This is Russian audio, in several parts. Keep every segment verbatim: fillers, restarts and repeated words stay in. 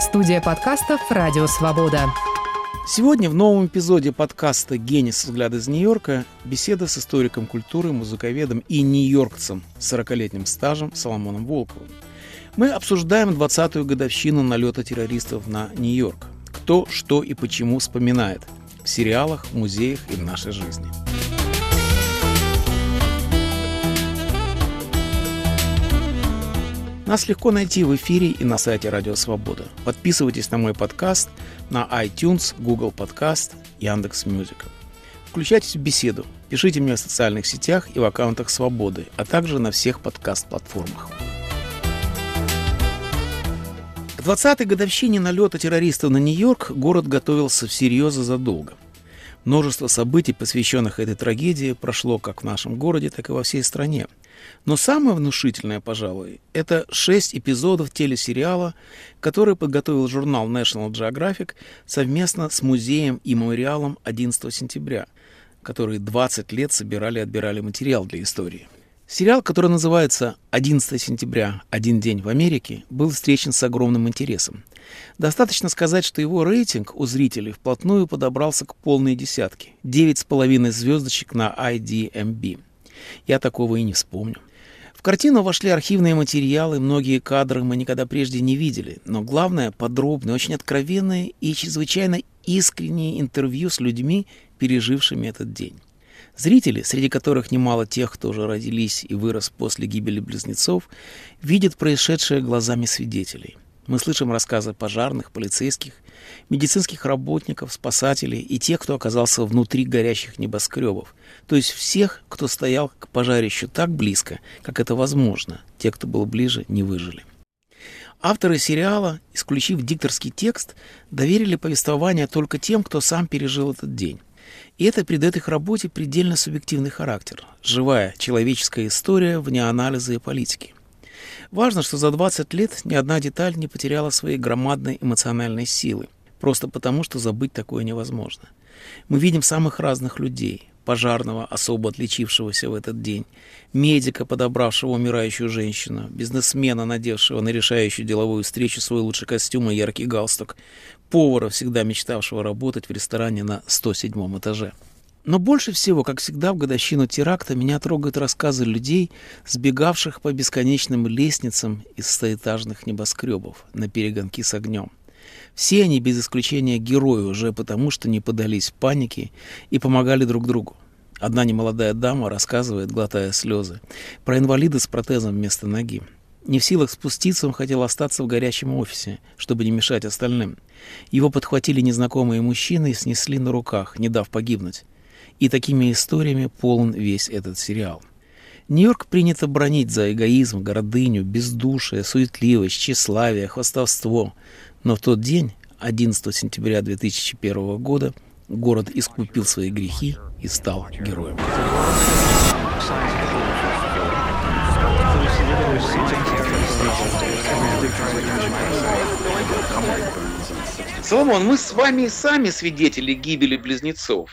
Студия подкастов «Радио Свобода». Сегодня в новом эпизоде подкаста «Генис. Взгляд из Нью-Йорка» беседа с историком культуры, музыковедом и нью-йоркцем с сорокалетним стажем Соломоном Волковым. Мы обсуждаем двадцатую годовщину налета террористов на Нью-Йорк. Кто, что и почему вспоминает в сериалах, музеях и в нашей жизни. Нас легко найти в эфире и на сайте Радио Свобода. Подписывайтесь на мой подкаст на iTunes, Google Подкаст, Яндекс.Мьюзик. Включайтесь в беседу, пишите мне в социальных сетях и в аккаунтах Свободы, а также на всех подкаст-платформах. К двадцатой годовщине налета террористов на Нью-Йорк город готовился всерьез и задолго. Множество событий, посвященных этой трагедии, прошло как в нашем городе, так и во всей стране. Но самое внушительное, пожалуй, это шесть эпизодов телесериала, который подготовил журнал National Geographic совместно с музеем и мемориалом одиннадцатого сентября, которые двадцать лет собирали и отбирали материал для истории. Сериал, который называется «одиннадцатое сентября. Один день в Америке», был встречен с огромным интересом. Достаточно сказать, что его рейтинг у зрителей вплотную подобрался к полной десятке – девять с половиной звездочек на ай эм ди би. Я такого и не вспомню. В картину вошли архивные материалы, многие кадры мы никогда прежде не видели, но главное – подробные, очень откровенные и чрезвычайно искренние интервью с людьми, пережившими этот день. Зрители, среди которых немало тех, кто уже родились и вырос после гибели близнецов, видят происшедшее глазами свидетелей. Мы слышим рассказы пожарных, полицейских, медицинских работников, спасателей и тех, кто оказался внутри горящих небоскребов, то есть всех, кто стоял к пожарищу так близко, как это возможно. Те, кто был ближе, не выжили. Авторы сериала, исключив дикторский текст, доверили повествование только тем, кто сам пережил этот день. И это придает их работе предельно субъективный характер, живая человеческая история вне анализа и политики. Важно, что за двадцать лет ни одна деталь не потеряла своей громадной эмоциональной силы, просто потому, что забыть такое невозможно. Мы видим самых разных людей: пожарного, особо отличившегося в этот день, медика, подобравшего умирающую женщину, бизнесмена, надевшего на решающую деловую встречу свой лучший костюм и яркий галстук, повара, всегда мечтавшего работать в ресторане на сто седьмом этаже. Но больше всего, как всегда, в годовщину теракта меня трогают рассказы людей, сбегавших по бесконечным лестницам из стоэтажных небоскребов на перегонки с огнем. Все они, без исключения, герои уже потому, что не поддались панике и помогали друг другу. Одна немолодая дама рассказывает, глотая слезы, про инвалида с протезом вместо ноги. Не в силах спуститься, он хотел остаться в горящем офисе, чтобы не мешать остальным. Его подхватили незнакомые мужчины и снесли на руках, не дав погибнуть. И такими историями полон весь этот сериал. Нью-Йорк принято бранить за эгоизм, гордыню, бездушие, суетливость, тщеславие, хвастовство. Но в тот день, одиннадцатого сентября две тысячи первого года, город искупил свои грехи и стал героем. Соломон, мы с вами сами свидетели гибели близнецов.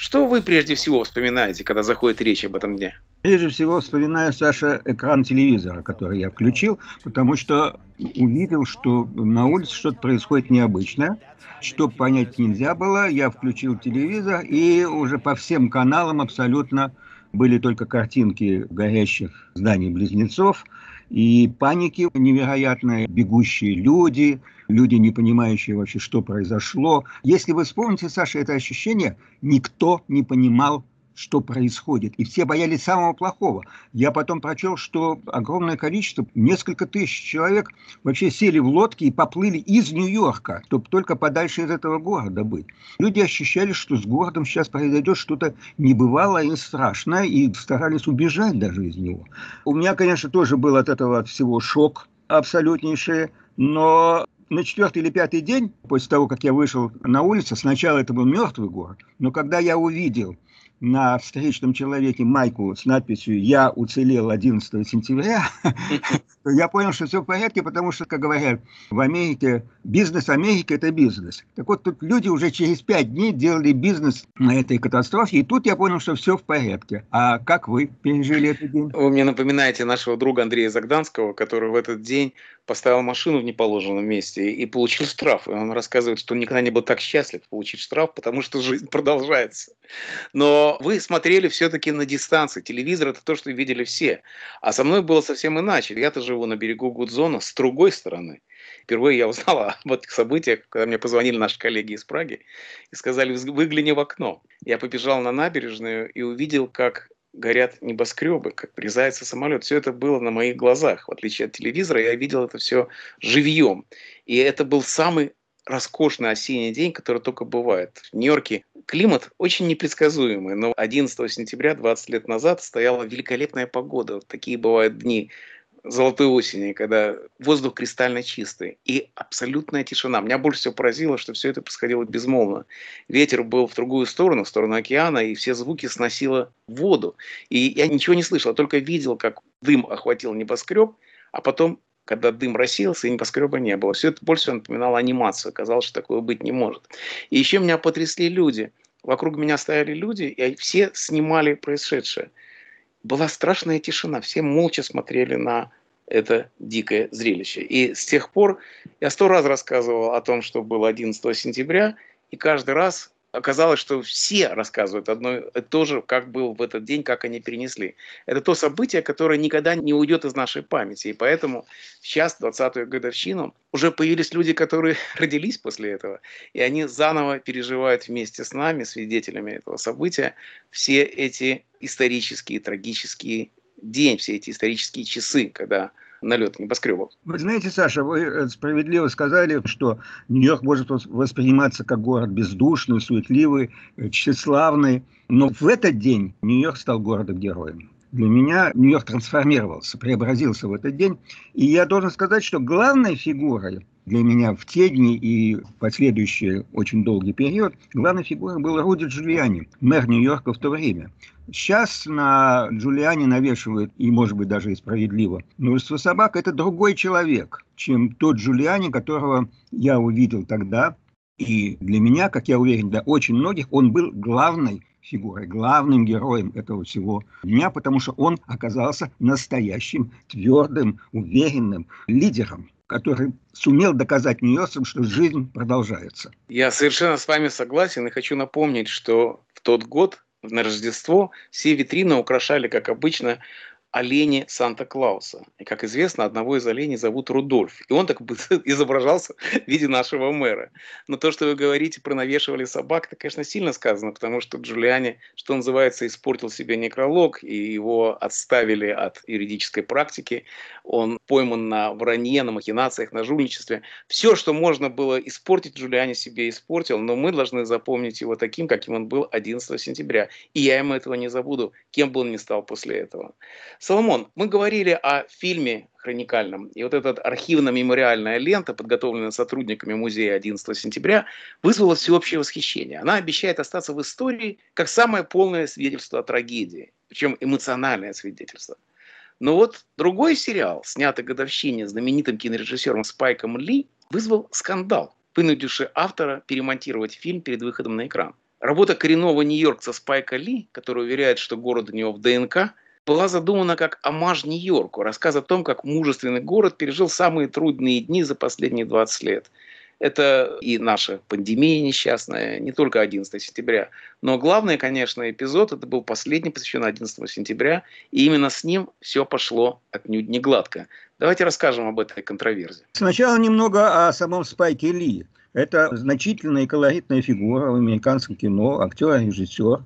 Что вы прежде всего вспоминаете, когда заходит речь об этом дне? Прежде всего вспоминаю, Саша, экран телевизора, который я включил, потому что увидел, что на улице что-то происходит необычное, что понять нельзя было. Я включил телевизор, и уже по всем каналам абсолютно были только картинки горящих зданий близнецов и паники невероятные, бегущие люди, люди, не понимающие вообще, что произошло. Если вы вспомните, Саша, это ощущение, никто не понимал, что происходит. И все боялись самого плохого. Я потом прочел, что огромное количество, несколько тысяч человек вообще сели в лодки и поплыли из Нью-Йорка, чтобы только подальше из этого города быть. Люди ощущали, что с городом сейчас произойдет что-то небывалое и страшное, и старались убежать даже из него. У меня, конечно, тоже был от этого от всего шок абсолютнейший, но... На четвертый или пятый день, после того, как я вышел на улицу, сначала это был мертвый город, но когда я увидел на встречном человеке майку с надписью «Я уцелел одиннадцатого сентября», то я понял, что все в порядке, потому что, как говорят, в Америке бизнес Америки – это бизнес. Так вот, тут люди уже через пять дней делали бизнес на этой катастрофе, и тут я понял, что все в порядке. А как вы пережили этот день? Вы мне напоминаете нашего друга Андрея Загданского, который в этот день поставил машину в неположенном месте и получил штраф. И он рассказывает, что он никогда не был так счастлив получить штраф, потому что жизнь продолжается. Но вы смотрели все-таки на дистанции. Телевизор – это то, что видели все. А со мной было совсем иначе. Я-то живу на берегу Гудзона с другой стороны. Впервые я узнал об этих событиях, когда мне позвонили наши коллеги из Праги и сказали: «Выгляни в окно». Я побежал на набережную и увидел, как горят небоскребы, как врезается самолет. Все это было на моих глазах. В отличие от телевизора, я видел это все живьем. И это был самый роскошный осенний день, который только бывает. В Нью-Йорке климат очень непредсказуемый. Но одиннадцатого сентября, двадцать лет назад, стояла великолепная погода. Вот такие бывают дни золотой осени, когда воздух кристально чистый и абсолютная тишина. Меня больше всего поразило, что все это происходило безмолвно. Ветер был в другую сторону, в сторону океана, и все звуки сносило воду. И я ничего не слышал, только видел, как дым охватил небоскреб, а потом, когда дым рассеялся, и небоскреба не было. Все это больше всего напоминало анимацию. Казалось, что такое быть не может. И еще меня потрясли люди. Вокруг меня стояли люди, и все снимали происшедшее. Была страшная тишина, все молча смотрели на это дикое зрелище. И с тех пор я сто раз рассказывал о том, что было одиннадцатого сентября, и каждый раз оказалось, что все рассказывают одно и то же, как был в этот день, как они перенесли. Это то событие, которое никогда не уйдет из нашей памяти. И поэтому сейчас, в двадцатую годовщину, уже появились люди, которые родились после этого. И они заново переживают вместе с нами, свидетелями этого события, все эти исторические, трагические дни, все эти исторические часы, когда налет небоскребов. Вы знаете, Саша, вы справедливо сказали, что Нью-Йорк может восприниматься как город бездушный, суетливый, тщеславный. Но в этот день Нью-Йорк стал городом-героем. Для меня Нью-Йорк трансформировался, преобразился в этот день. И я должен сказать, что главной фигурой для меня в те дни и в последующий очень долгий период, главной фигурой был Руди Джулиани, мэр Нью-Йорка в то время. Сейчас на Джулиани навешивают, и, может быть, даже и справедливо, множество собак. Это другой человек, чем тот Джулиани, которого я увидел тогда. И для меня, как я уверен, для очень многих, он был главной фигурой, главным героем этого всего дня, потому что он оказался настоящим, твердым, уверенным лидером, который сумел доказать Нью-Йоркцам, что жизнь продолжается. Я совершенно с вами согласен и хочу напомнить, что в тот год, на Рождество, все витрины украшали, как обычно, олени Санта-Клауса. И, как известно, одного из оленей зовут Рудольф. И он так изображался в виде нашего мэра. Но то, что вы говорите про навешивали собак, это, конечно, сильно сказано, потому что Джулиани, что называется, испортил себе некролог, и его отставили от юридической практики. Он пойман на вранье, на махинациях, на жульничестве. Все, что можно было испортить, Джулиани себе испортил, но мы должны запомнить его таким, каким он был одиннадцатого сентября. И я ему этого не забуду, кем бы он ни стал после этого. Соломон, мы говорили о фильме хроникальном, и вот эта архивно-мемориальная лента, подготовленная сотрудниками музея одиннадцатого сентября, вызвала всеобщее восхищение. Она обещает остаться в истории как самое полное свидетельство о трагедии, причем эмоциональное свидетельство. Но вот другой сериал, снятый к годовщине знаменитым кинорежиссером Спайком Ли, вызвал скандал, вынудивший автора перемонтировать фильм перед выходом на экран. Работа коренного нью-йоркца Спайка Ли, который уверяет, что город у него в ДНК, была задумана как оммаж Нью-Йорку, рассказ о том, как мужественный город пережил самые трудные дни за последние двадцать лет. Это и наша пандемия несчастная, не только одиннадцатого сентября. Но главный, конечно, эпизод, это был последний, посвященный одиннадцатого сентября, и именно с ним все пошло отнюдь не гладко. Давайте расскажем об этой контроверсии. Сначала немного о самом Спайке Ли. Это значительная и колоритная фигура в американском кино, актер, режиссер.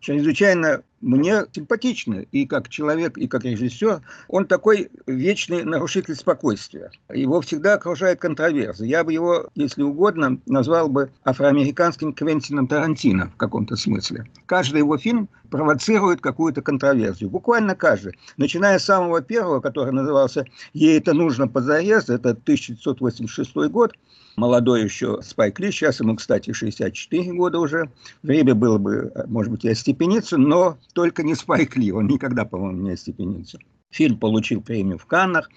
Чрезвычайно мне симпатично и как человек, и как режиссер. Он такой вечный нарушитель спокойствия. Его всегда окружает контроверсия. Я бы его, если угодно, назвал бы афроамериканским Квентином Тарантино в каком-то смысле. Каждый его фильм провоцирует какую-то контроверсию. Буквально каждый. Начиная с самого первого, который назывался «Ей это нужно позарез», это тысяча девятьсот восемьдесят шестой год. Молодой еще Спайк Ли, сейчас ему, кстати, шестьдесят четыре года уже. Время было бы, может быть, и остепениться, но только не Спайк Ли, он никогда, по-моему, не остепенится. Фильм получил премию в Каннах,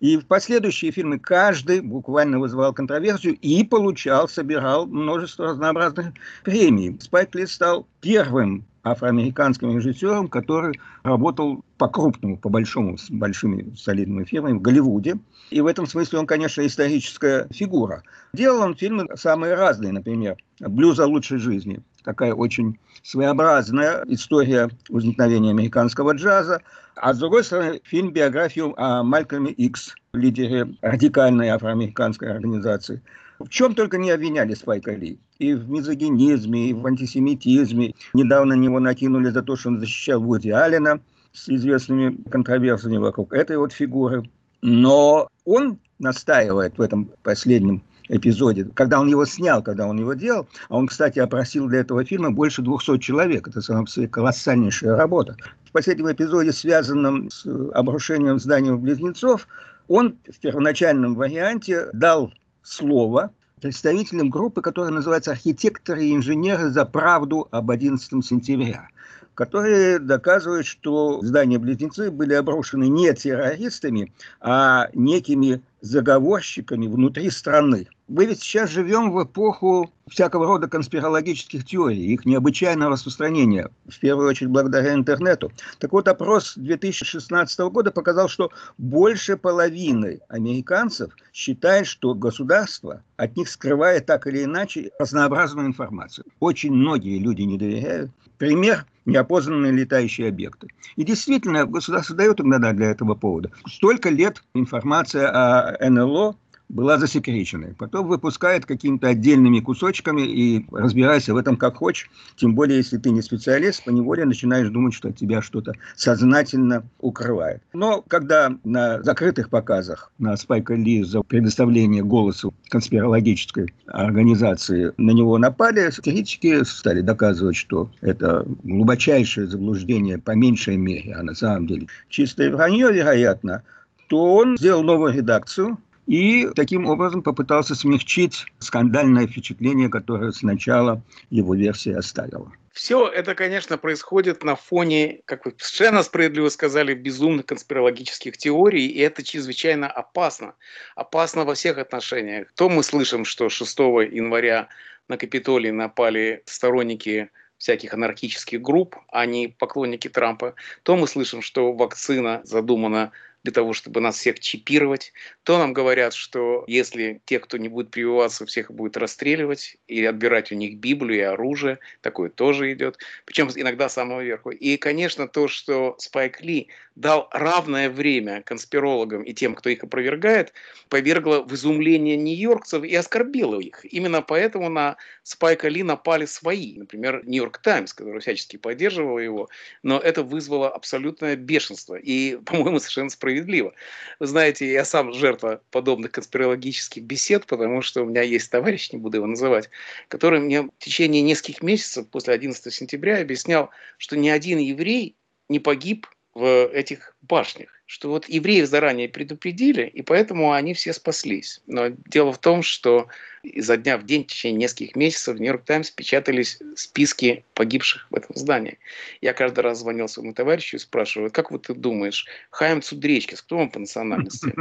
и в последующие фильмы каждый буквально вызывал контроверсию и получал, собирал множество разнообразных премий. Спайк Ли стал первым афроамериканским режиссером, который работал по-крупному, по большому, с большими солидными фирмами в Голливуде. И в этом смысле он, конечно, историческая фигура. Делал он фильмы самые разные, например, «Блюз о лучшей жизни». Такая очень своеобразная история возникновения американского джаза. А с другой стороны, фильм биографию о Малькольме Икс, лидере радикальной афроамериканской организации. В чем только не обвиняли Спайка Ли. И в мизогинизме, и в антисемитизме. Недавно на него накинули за то, что он защищал Вуди Аллена с известными контроверсиями вокруг этой вот фигуры. Но он настаивает в этом последнем эпизоде, когда он его снял, когда он его делал, а он, кстати, опросил для этого фильма больше двухсот человек. Это сама по себе колоссальнейшая работа. В последнем эпизоде, связанном с обрушением здания Близнецов, он в первоначальном варианте дал слово представителям группы, которая называется «Архитекторы и инженеры за правду об одиннадцатого сентября», которые доказывают, что здания Близнецы были обрушены не террористами, а некими заговорщиками внутри страны. Мы ведь сейчас живем в эпоху всякого рода конспирологических теорий, их необычайного распространения, в первую очередь благодаря интернету. Так вот, опрос две тысячи шестнадцатого года показал, что больше половины американцев считает, что государство от них скрывает так или иначе разнообразную информацию. Очень многие люди не доверяют. Пример – неопознанные летающие объекты. И действительно, государство дает иногда для этого повода. Столько лет информация о эн эл о была засекречена. Потом выпускает какими-то отдельными кусочками и разбирайся в этом как хочешь. Тем более, если ты не специалист, поневоле начинаешь думать, что от тебя что-то сознательно укрывает. Но когда на закрытых показах на Спайка Ли за предоставление голосу конспирологической организации на него напали, критики стали доказывать, что это глубочайшее заблуждение по меньшей мере, а на самом деле чистое вранье, вероятно, то он сделал новую редакцию, и таким образом попытался смягчить скандальное впечатление, которое сначала его версия оставила. Все это, конечно, происходит на фоне, как вы совершенно справедливо сказали, безумных конспирологических теорий, и это чрезвычайно опасно. Опасно во всех отношениях. То мы слышим, что шестого января на Капитолий напали сторонники всяких анархических групп, а не поклонники Трампа, то мы слышим, что вакцина задумана для того, чтобы нас всех чипировать, то нам говорят, что если те, кто не будет прививаться, всех будет расстреливать или отбирать у них Библию и оружие. Такое тоже идет. Причем иногда с самого верху. И, конечно, то, что Спайк Ли дал равное время конспирологам и тем, кто их опровергает, повергло в изумление нью-йоркцев и оскорбило их. Именно поэтому на Спайка Ли напали свои. Например, Нью-Йорк Таймс, который всячески поддерживал его. Но это вызвало абсолютное бешенство. И, по-моему, совершенно справедливо. Справедливо. Вы знаете, я сам жертва подобных конспирологических бесед, потому что у меня есть товарищ, не буду его называть, который мне в течение нескольких месяцев после одиннадцатого сентября объяснял, что ни один еврей не погиб в этих башнях, что вот евреев заранее предупредили, и поэтому они все спаслись. Но дело в том, что изо дня в день, в течение нескольких месяцев в «Нью-Йорк Таймс» печатались списки погибших в этом здании. Я каждый раз звонил своему товарищу и спрашиваю, как вот ты думаешь, Хайм Цудречкис, кто он по национальности?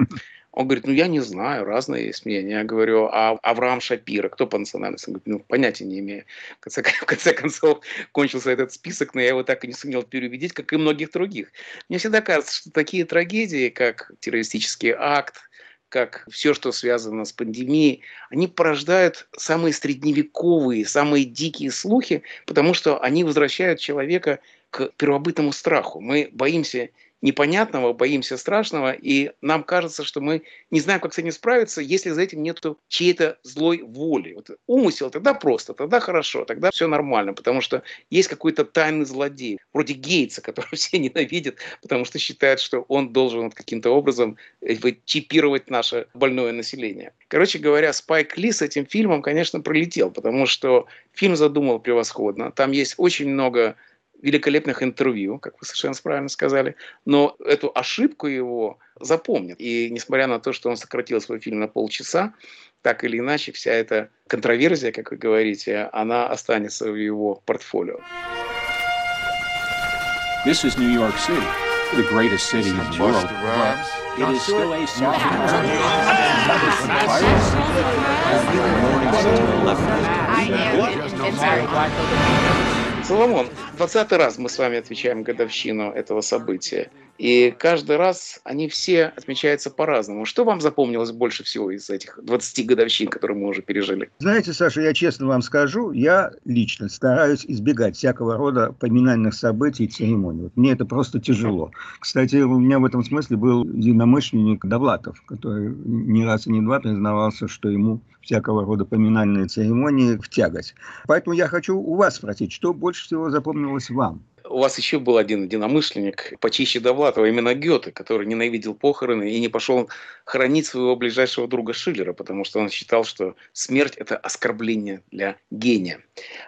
Он говорит, ну я не знаю, разные есть мнения. Я говорю, а Авраам Шапира, кто по национальности? Он говорит, ну понятия не имею. В конце, в конце концов, кончился этот список, но я его так и не сумел переубедить, как и многих других. Мне всегда кажется, что такие трагедии, как террористический акт, как все, что связано с пандемией, они порождают самые средневековые, самые дикие слухи, потому что они возвращают человека к первобытному страху. Мы боимся непонятного, боимся страшного, и нам кажется, что мы не знаем, как с этим справиться, если за этим нет чьей-то злой воли. Вот умысел тогда просто, тогда хорошо, тогда все нормально, потому что есть какой-то тайный злодей, вроде Гейтса, которого все ненавидят, потому что считают, что он должен каким-то образом чипировать наше больное население. Короче говоря, Спайк Ли с этим фильмом, конечно, пролетел, потому что фильм задумал превосходно, там есть очень много великолепных интервью, как вы совершенно правильно сказали, но эту ошибку его запомнят. И несмотря на то, что он сократил свой фильм на полчаса, так или иначе вся эта контроверсия, как вы говорите, она останется в его портфолио. This is New York City, the greatest city in the world. It is still a soft. Соломон, двадцатый раз мы с вами отмечаем годовщину этого события. И каждый раз они все отмечаются по-разному. Что вам запомнилось больше всего из этих двадцати годовщин, которые мы уже пережили? Знаете, Саша, я честно вам скажу, я лично стараюсь избегать всякого рода поминальных событий и церемоний. Вот мне это просто тяжело. Кстати, у меня в этом смысле был единомышленник Довлатов, который ни раз и ни два признавался, что ему всякого рода поминальные церемонии в тягость. Поэтому я хочу у вас спросить, что больше всего запомнилось вам? У вас еще был один единомышленник, почище Довлатова, именно Гёте, который ненавидел похороны и не пошел хоронить своего ближайшего друга Шиллера, потому что он считал, что смерть – это оскорбление для гения.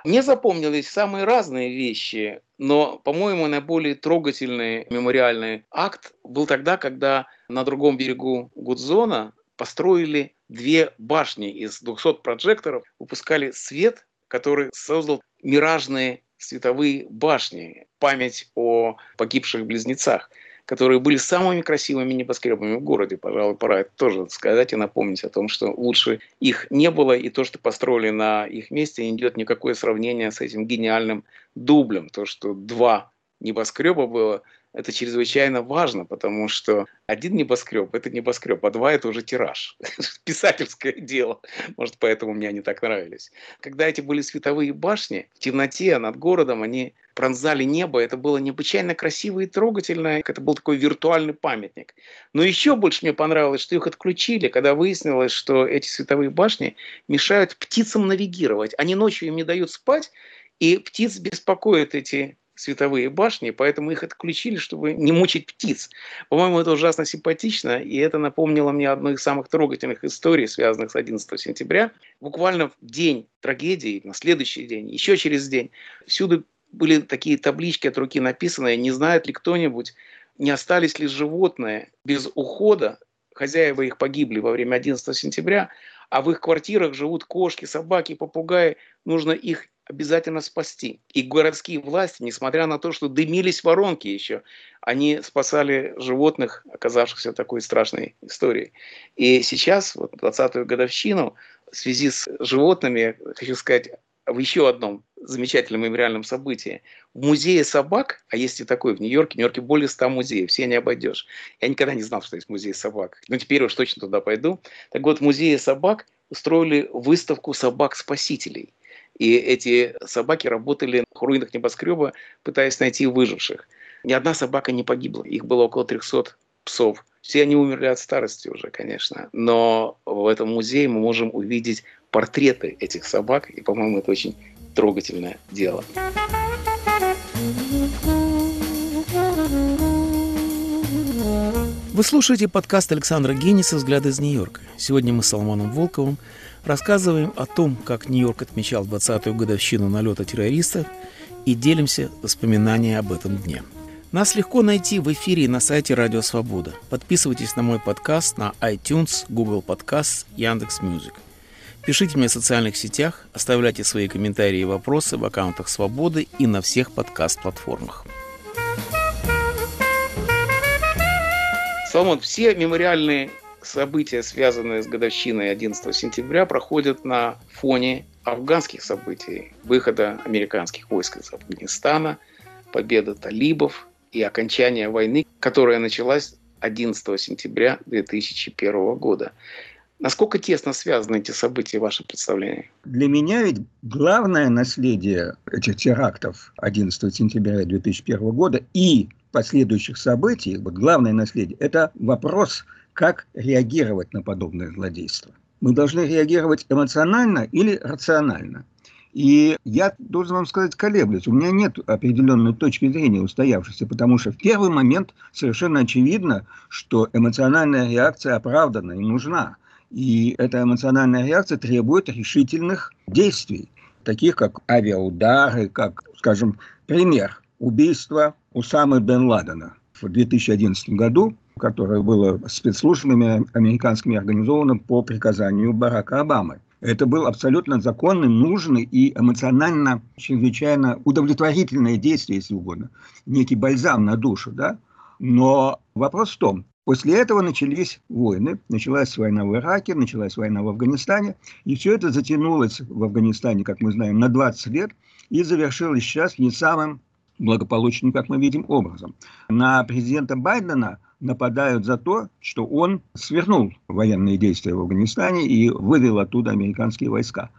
Мне запомнились самые разные вещи, но, по-моему, наиболее трогательный мемориальный акт был тогда, когда на другом берегу Гудзона построили две башни из двухсот прожекторов, выпускали свет, который создал миражные световые башни, память о погибших близнецах, которые были самыми красивыми небоскребами в городе. Пожалуй, пора это тоже сказать и напомнить о том, что лучше их не было, и то, что построили на их месте, не идет никакое сравнение с этим гениальным дублем. То, что два небоскреба было, это чрезвычайно важно, потому что один небоскреб – это небоскреб, а два – это уже тираж. Писательское дело. Может, поэтому мне они так нравились. Когда эти были световые башни, в темноте над городом они пронзали небо. Это было необычайно красиво и трогательно. Это был такой виртуальный памятник. Но еще больше мне понравилось, что их отключили, когда выяснилось, что эти световые башни мешают птицам навигировать. Они ночью им не дают спать, и птиц беспокоят эти световые башни, поэтому их отключили, чтобы не мучить птиц. По-моему, это ужасно симпатично, и это напомнило мне одну из самых трогательных историй, связанных с одиннадцатым сентября. Буквально в день трагедии, на следующий день, еще через день, всюду были такие таблички от руки написанные, не знает ли кто-нибудь, не остались ли животные без ухода, хозяева их погибли во время одиннадцатого сентября, а в их квартирах живут кошки, собаки, попугаи, нужно их обязательно спасти. И городские власти, несмотря на то, что дымились воронки еще, они спасали животных, оказавшихся в такой страшной истории. И сейчас, вот двадцатую годовщину, в связи с животными, хочу сказать в еще одном замечательном мемориальном событии. В музее собак, а есть и такой в Нью-Йорке, в Нью-Йорке более ста музеев, все не обойдешь. Я никогда не знал, что есть музей собак, но теперь уж точно туда пойду. Так вот, в музее собак устроили выставку собак-спасителей. И эти собаки работали в руинах небоскреба, пытаясь найти выживших. Ни одна собака не погибла, их было около трехсот псов. Все они умерли от старости уже, конечно, но в этом музее мы можем увидеть портреты этих собак, и, по-моему, это очень трогательное дело. Вы слушаете подкаст Александра Гениса «Взгляд из Нью-Йорка». Сегодня мы с Соломоном Волковым рассказываем о том, как Нью-Йорк отмечал двадцатую годовщину налета террористов, и делимся воспоминаниями об этом дне. Нас легко найти в эфире и на сайте Радио Свобода. Подписывайтесь на мой подкаст на iTunes, Google Podcasts, Яндекс.Мьюзик. Пишите мне в социальных сетях, оставляйте свои комментарии и вопросы в аккаунтах Свободы и на всех подкаст-платформах. Соломон, все мемориальные события, связанные с годовщиной одиннадцатого сентября, проходят на фоне афганских событий, выхода американских войск из Афганистана, победы талибов и окончания войны, которая началась одиннадцатого сентября две тысячи первого года. Насколько тесно связаны эти события в вашем представлении? Для меня ведь главное наследие этих терактов одиннадцатого сентября две тысячи первого года и последующих событий, вот главное наследие, это вопрос, как реагировать на подобное злодейство. Мы должны реагировать эмоционально или рационально. И я должен вам сказать, колеблюсь. У меня нет определенной точки зрения устоявшейся, потому что в первый момент совершенно очевидно, что эмоциональная реакция оправдана и нужна. И эта эмоциональная реакция требует решительных действий, таких как авиаудары, как, скажем, пример убийства Усамы бен Ладена в две тысячи одиннадцатом году, которое было спецслужбами американскими организовано по приказанию Барака Обамы. Это был абсолютно законный, нужный и эмоционально чрезвычайно удовлетворительное действие, если угодно, некий бальзам на душу, да? Но вопрос в том, после этого начались войны, началась война в Ираке, началась война в Афганистане, и все это затянулось в Афганистане, как мы знаем, на двадцать лет, и завершилось сейчас не самым благополучным, как мы видим, образом. На президента Байдена нападают за то, что он свернул военные действия в Афганистане и вывел оттуда американские войска.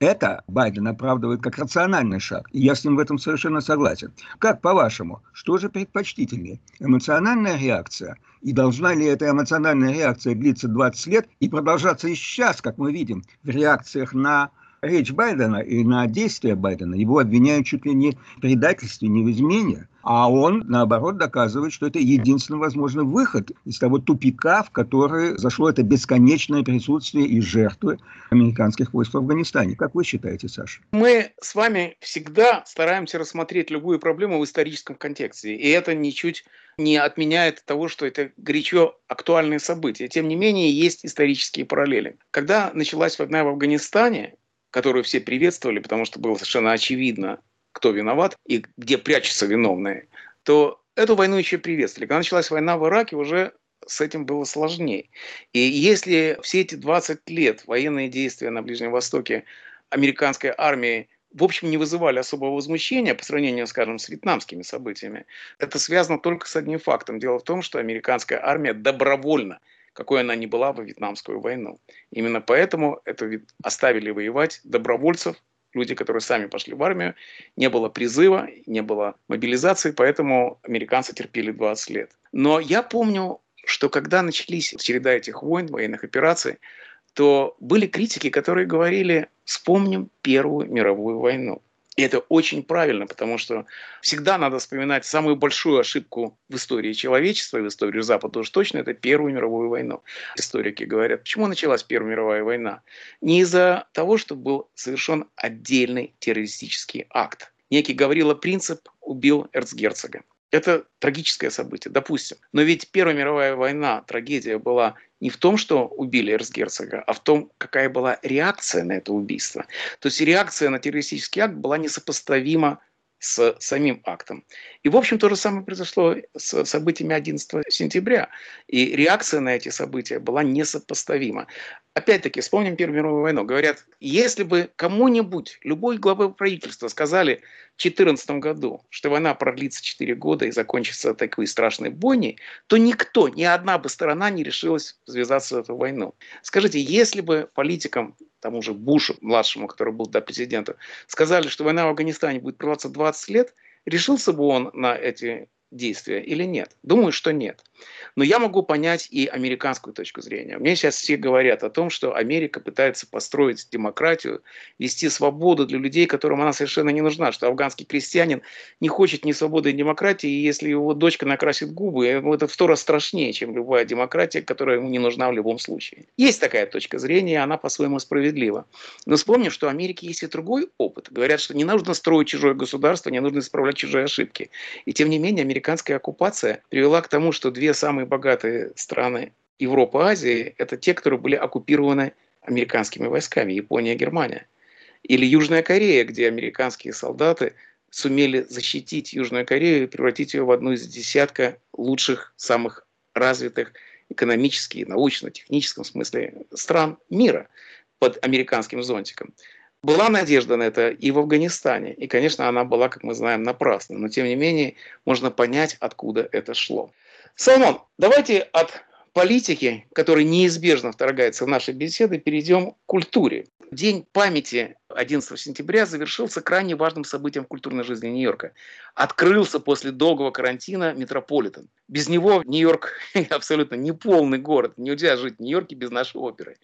Это Байден оправдывает как рациональный шаг, и я с ним в этом совершенно согласен. Как, по-вашему, что же предпочтительнее? Эмоциональная реакция? И должна ли эта эмоциональная реакция длиться двадцать лет и продолжаться и сейчас, как мы видим, в реакциях на речь Байдена и на действия Байдена? Его обвиняют чуть ли не в предательстве, не в измене. А он, наоборот, доказывает, что это единственный возможный выход из того тупика, в который зашло это бесконечное присутствие и жертвы американских войск в Афганистане. Как вы считаете, Саша? Мы с вами всегда стараемся рассмотреть любую проблему в историческом контексте. И это ничуть не отменяет того, что это горячо актуальные события. Тем не менее, есть исторические параллели. Когда началась война в Афганистане, которую все приветствовали, потому что было совершенно очевидно, кто виноват и где прячутся виновные, то эту войну еще приветствовали. Когда началась война в Ираке, уже с этим было сложнее. И если все эти двадцать лет военные действия на Ближнем Востоке американской армии, в общем, не вызывали особого возмущения по сравнению, скажем, с вьетнамскими событиями, это связано только с одним фактом. Дело в том, что американская армия добровольно, какой она ни была, во Вьетнамскую войну. Именно поэтому это оставили воевать добровольцев, люди, которые сами пошли в армию, не было призыва, не было мобилизации, поэтому американцы терпели двадцать лет. Но я помню, что когда начались череда этих войн, военных операций, то были критики, которые говорили: вспомним Первую мировую войну. И это очень правильно, потому что всегда надо вспоминать самую большую ошибку в истории человечества и в истории Запада уж точно — это Первую мировую войну. Историки говорят, почему началась Первая мировая война? Не из-за того, что был совершен отдельный террористический акт. Некий Гаврила Принцип убил эрцгерцога. Это трагическое событие, допустим. Но ведь Первая мировая война, трагедия была не в том, что убили эрцгерцога, а в том, какая была реакция на это убийство. То есть реакция на террористический акт была несопоставима с самим актом. И, в общем, то же самое произошло с событиями одиннадцатого сентября. И реакция на эти события была несопоставима. Опять-таки, вспомним Первую мировую войну. Говорят, если бы кому-нибудь, любой главе правительства сказали в две тысячи четырнадцатом году, что война продлится четыре года и закончится такой страшной бойней, то никто, ни одна бы сторона не решилась связаться в эту войну. Скажите, если бы политикам, тому же Бушу, младшему, который был до президента, сказали, что война в Афганистане будет продолжаться двадцать лет, решился бы он на эти действия или нет? Думаю, что нет. Но я могу понять и американскую точку зрения. Мне сейчас все говорят о том, что Америка пытается построить демократию, вести свободу для людей, которым она совершенно не нужна, что афганский крестьянин не хочет ни свободы, ни демократии, и если его дочка накрасит губы, это в сто раз страшнее, чем любая демократия, которая ему не нужна в любом случае. Есть такая точка зрения, и она по-своему справедлива. Но вспомним, что у Америки есть и другой опыт. Говорят, что не нужно строить чужое государство, не нужно исправлять чужие ошибки. И тем не менее, американская оккупация привела к тому, что две самые богатые страны Европы и Азии — это те, которые были оккупированы американскими войсками, Япония и Германия. Или Южная Корея, где американские солдаты сумели защитить Южную Корею и превратить ее в одну из десятка лучших, самых развитых экономически, научно-техническом смысле стран мира под американским зонтиком. Была надежда на это и в Афганистане, и, конечно, она была, как мы знаем, напрасна, но, тем не менее, можно понять, откуда это шло. Соломон, давайте от политики, которая неизбежно вторгается в наши беседы, перейдем к культуре. День памяти одиннадцатого сентября завершился крайне важным событием в культурной жизни Нью-Йорка. Открылся после долгого карантина Метрополитен. Без него Нью-Йорк абсолютно неполный город. Нельзя жить в Нью-Йорке без нашей оперы.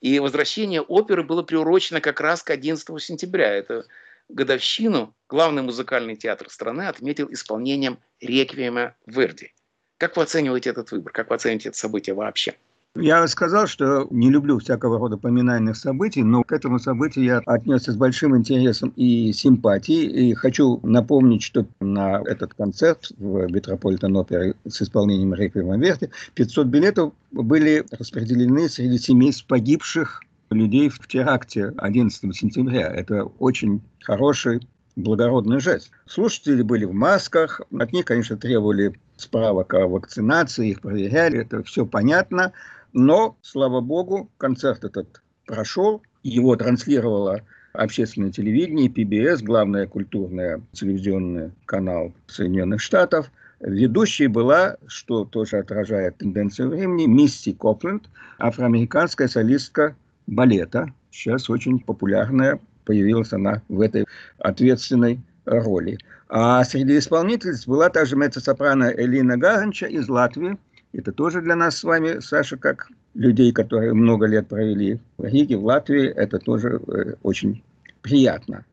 И возвращение оперы было приурочено как раз к одиннадцатому сентября. Это годовщину главный музыкальный театр страны отметил исполнением реквиема Верди. Как вы оцениваете этот выбор? Как вы оцениваете это событие вообще? Я сказал, что не люблю всякого рода поминальных событий, но к этому событию я отнесся с большим интересом и симпатией. И хочу напомнить, что на этот концерт в Метрополитен-Опере с исполнением реквиема Верди пятьсот билетов были распределены среди семейств погибших людей в теракте одиннадцатого сентября. Это очень хороший, благородный жест. Слушатели были в масках, от них, конечно, требовали справок о вакцинации, их проверяли, это все понятно. Но, слава богу, концерт этот прошел, его транслировала общественное телевидение, пи би эс, главный культурный телевизионный канал Соединенных Штатов. Ведущей была, что тоже отражает тенденцию времени, Мисти Копленд, афроамериканская солистка балета. Сейчас очень популярная, появилась она в этой ответственной роли. А среди исполнительниц была также меццо-сопрано Элина Гаганча из Латвии. Это тоже для нас с вами, Саша, как людей, которые много лет провели в Риге, в Латвии, это тоже очень приятно.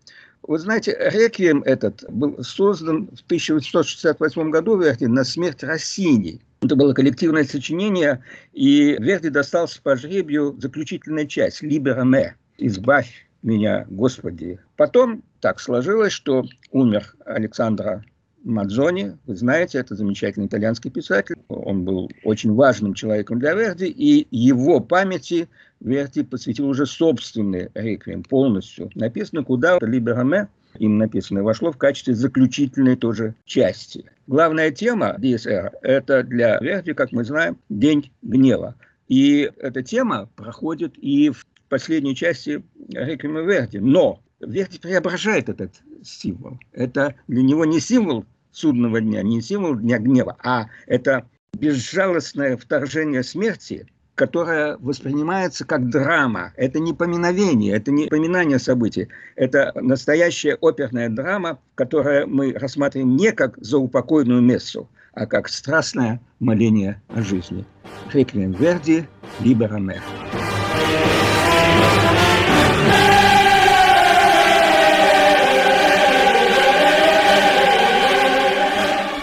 Вот знаете, реквием этот был создан в тысяча восемьсот шестьдесят восьмом году Верди на смерть Россини. Это было коллективное сочинение, и Верди достался по жребию заключительная часть «Либера ме» – «Избавь меня, Господи». Потом так сложилось, что умер Александра Мадзони. Вы знаете, это замечательный итальянский писатель. Он был очень важным человеком для Верди, и его памяти Верди посвятил уже собственный реквием, полностью написанный, куда «Либера ме», им написано, вошло в качестве заключительной тоже части. Главная тема ди эс эр – это для Верди, как мы знаем, День гнева. И эта тема проходит и в последней части реквиема Верди. Но Верди преображает этот символ. Это для него не символ судного дня, не символ дня гнева, а это безжалостное вторжение смерти, которая воспринимается как драма. Это не поминовение, это не поминание событий. Это настоящая оперная драма, которую мы рассматриваем не как заупокойную мессу, а как страстное моление о жизни. Реквием Верди «Либера ме».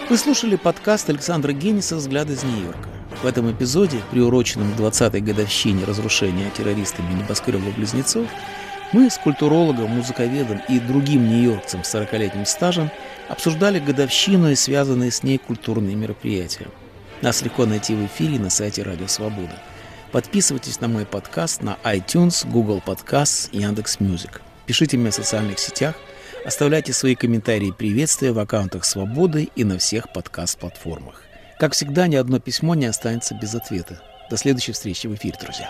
Вы слушали подкаст Александра Гениса «Взгляд из Нью-Йорка». В этом эпизоде, приуроченном к двадцатой годовщине разрушения террористами небоскреба Близнецов, мы с культурологом, музыковедом и другим нью-йоркцем с сорокалетним стажем обсуждали годовщину и связанные с ней культурные мероприятия. Нас легко найти в эфире на сайте Радио Свобода. Подписывайтесь на мой подкаст на iTunes, Google Podcasts и Яндекс.Мьюзик. Пишите мне в социальных сетях. Оставляйте свои комментарии и приветствия в аккаунтах «Свободы» и на всех подкаст-платформах. Как всегда, ни одно письмо не останется без ответа. До следующей встречи в эфире, друзья.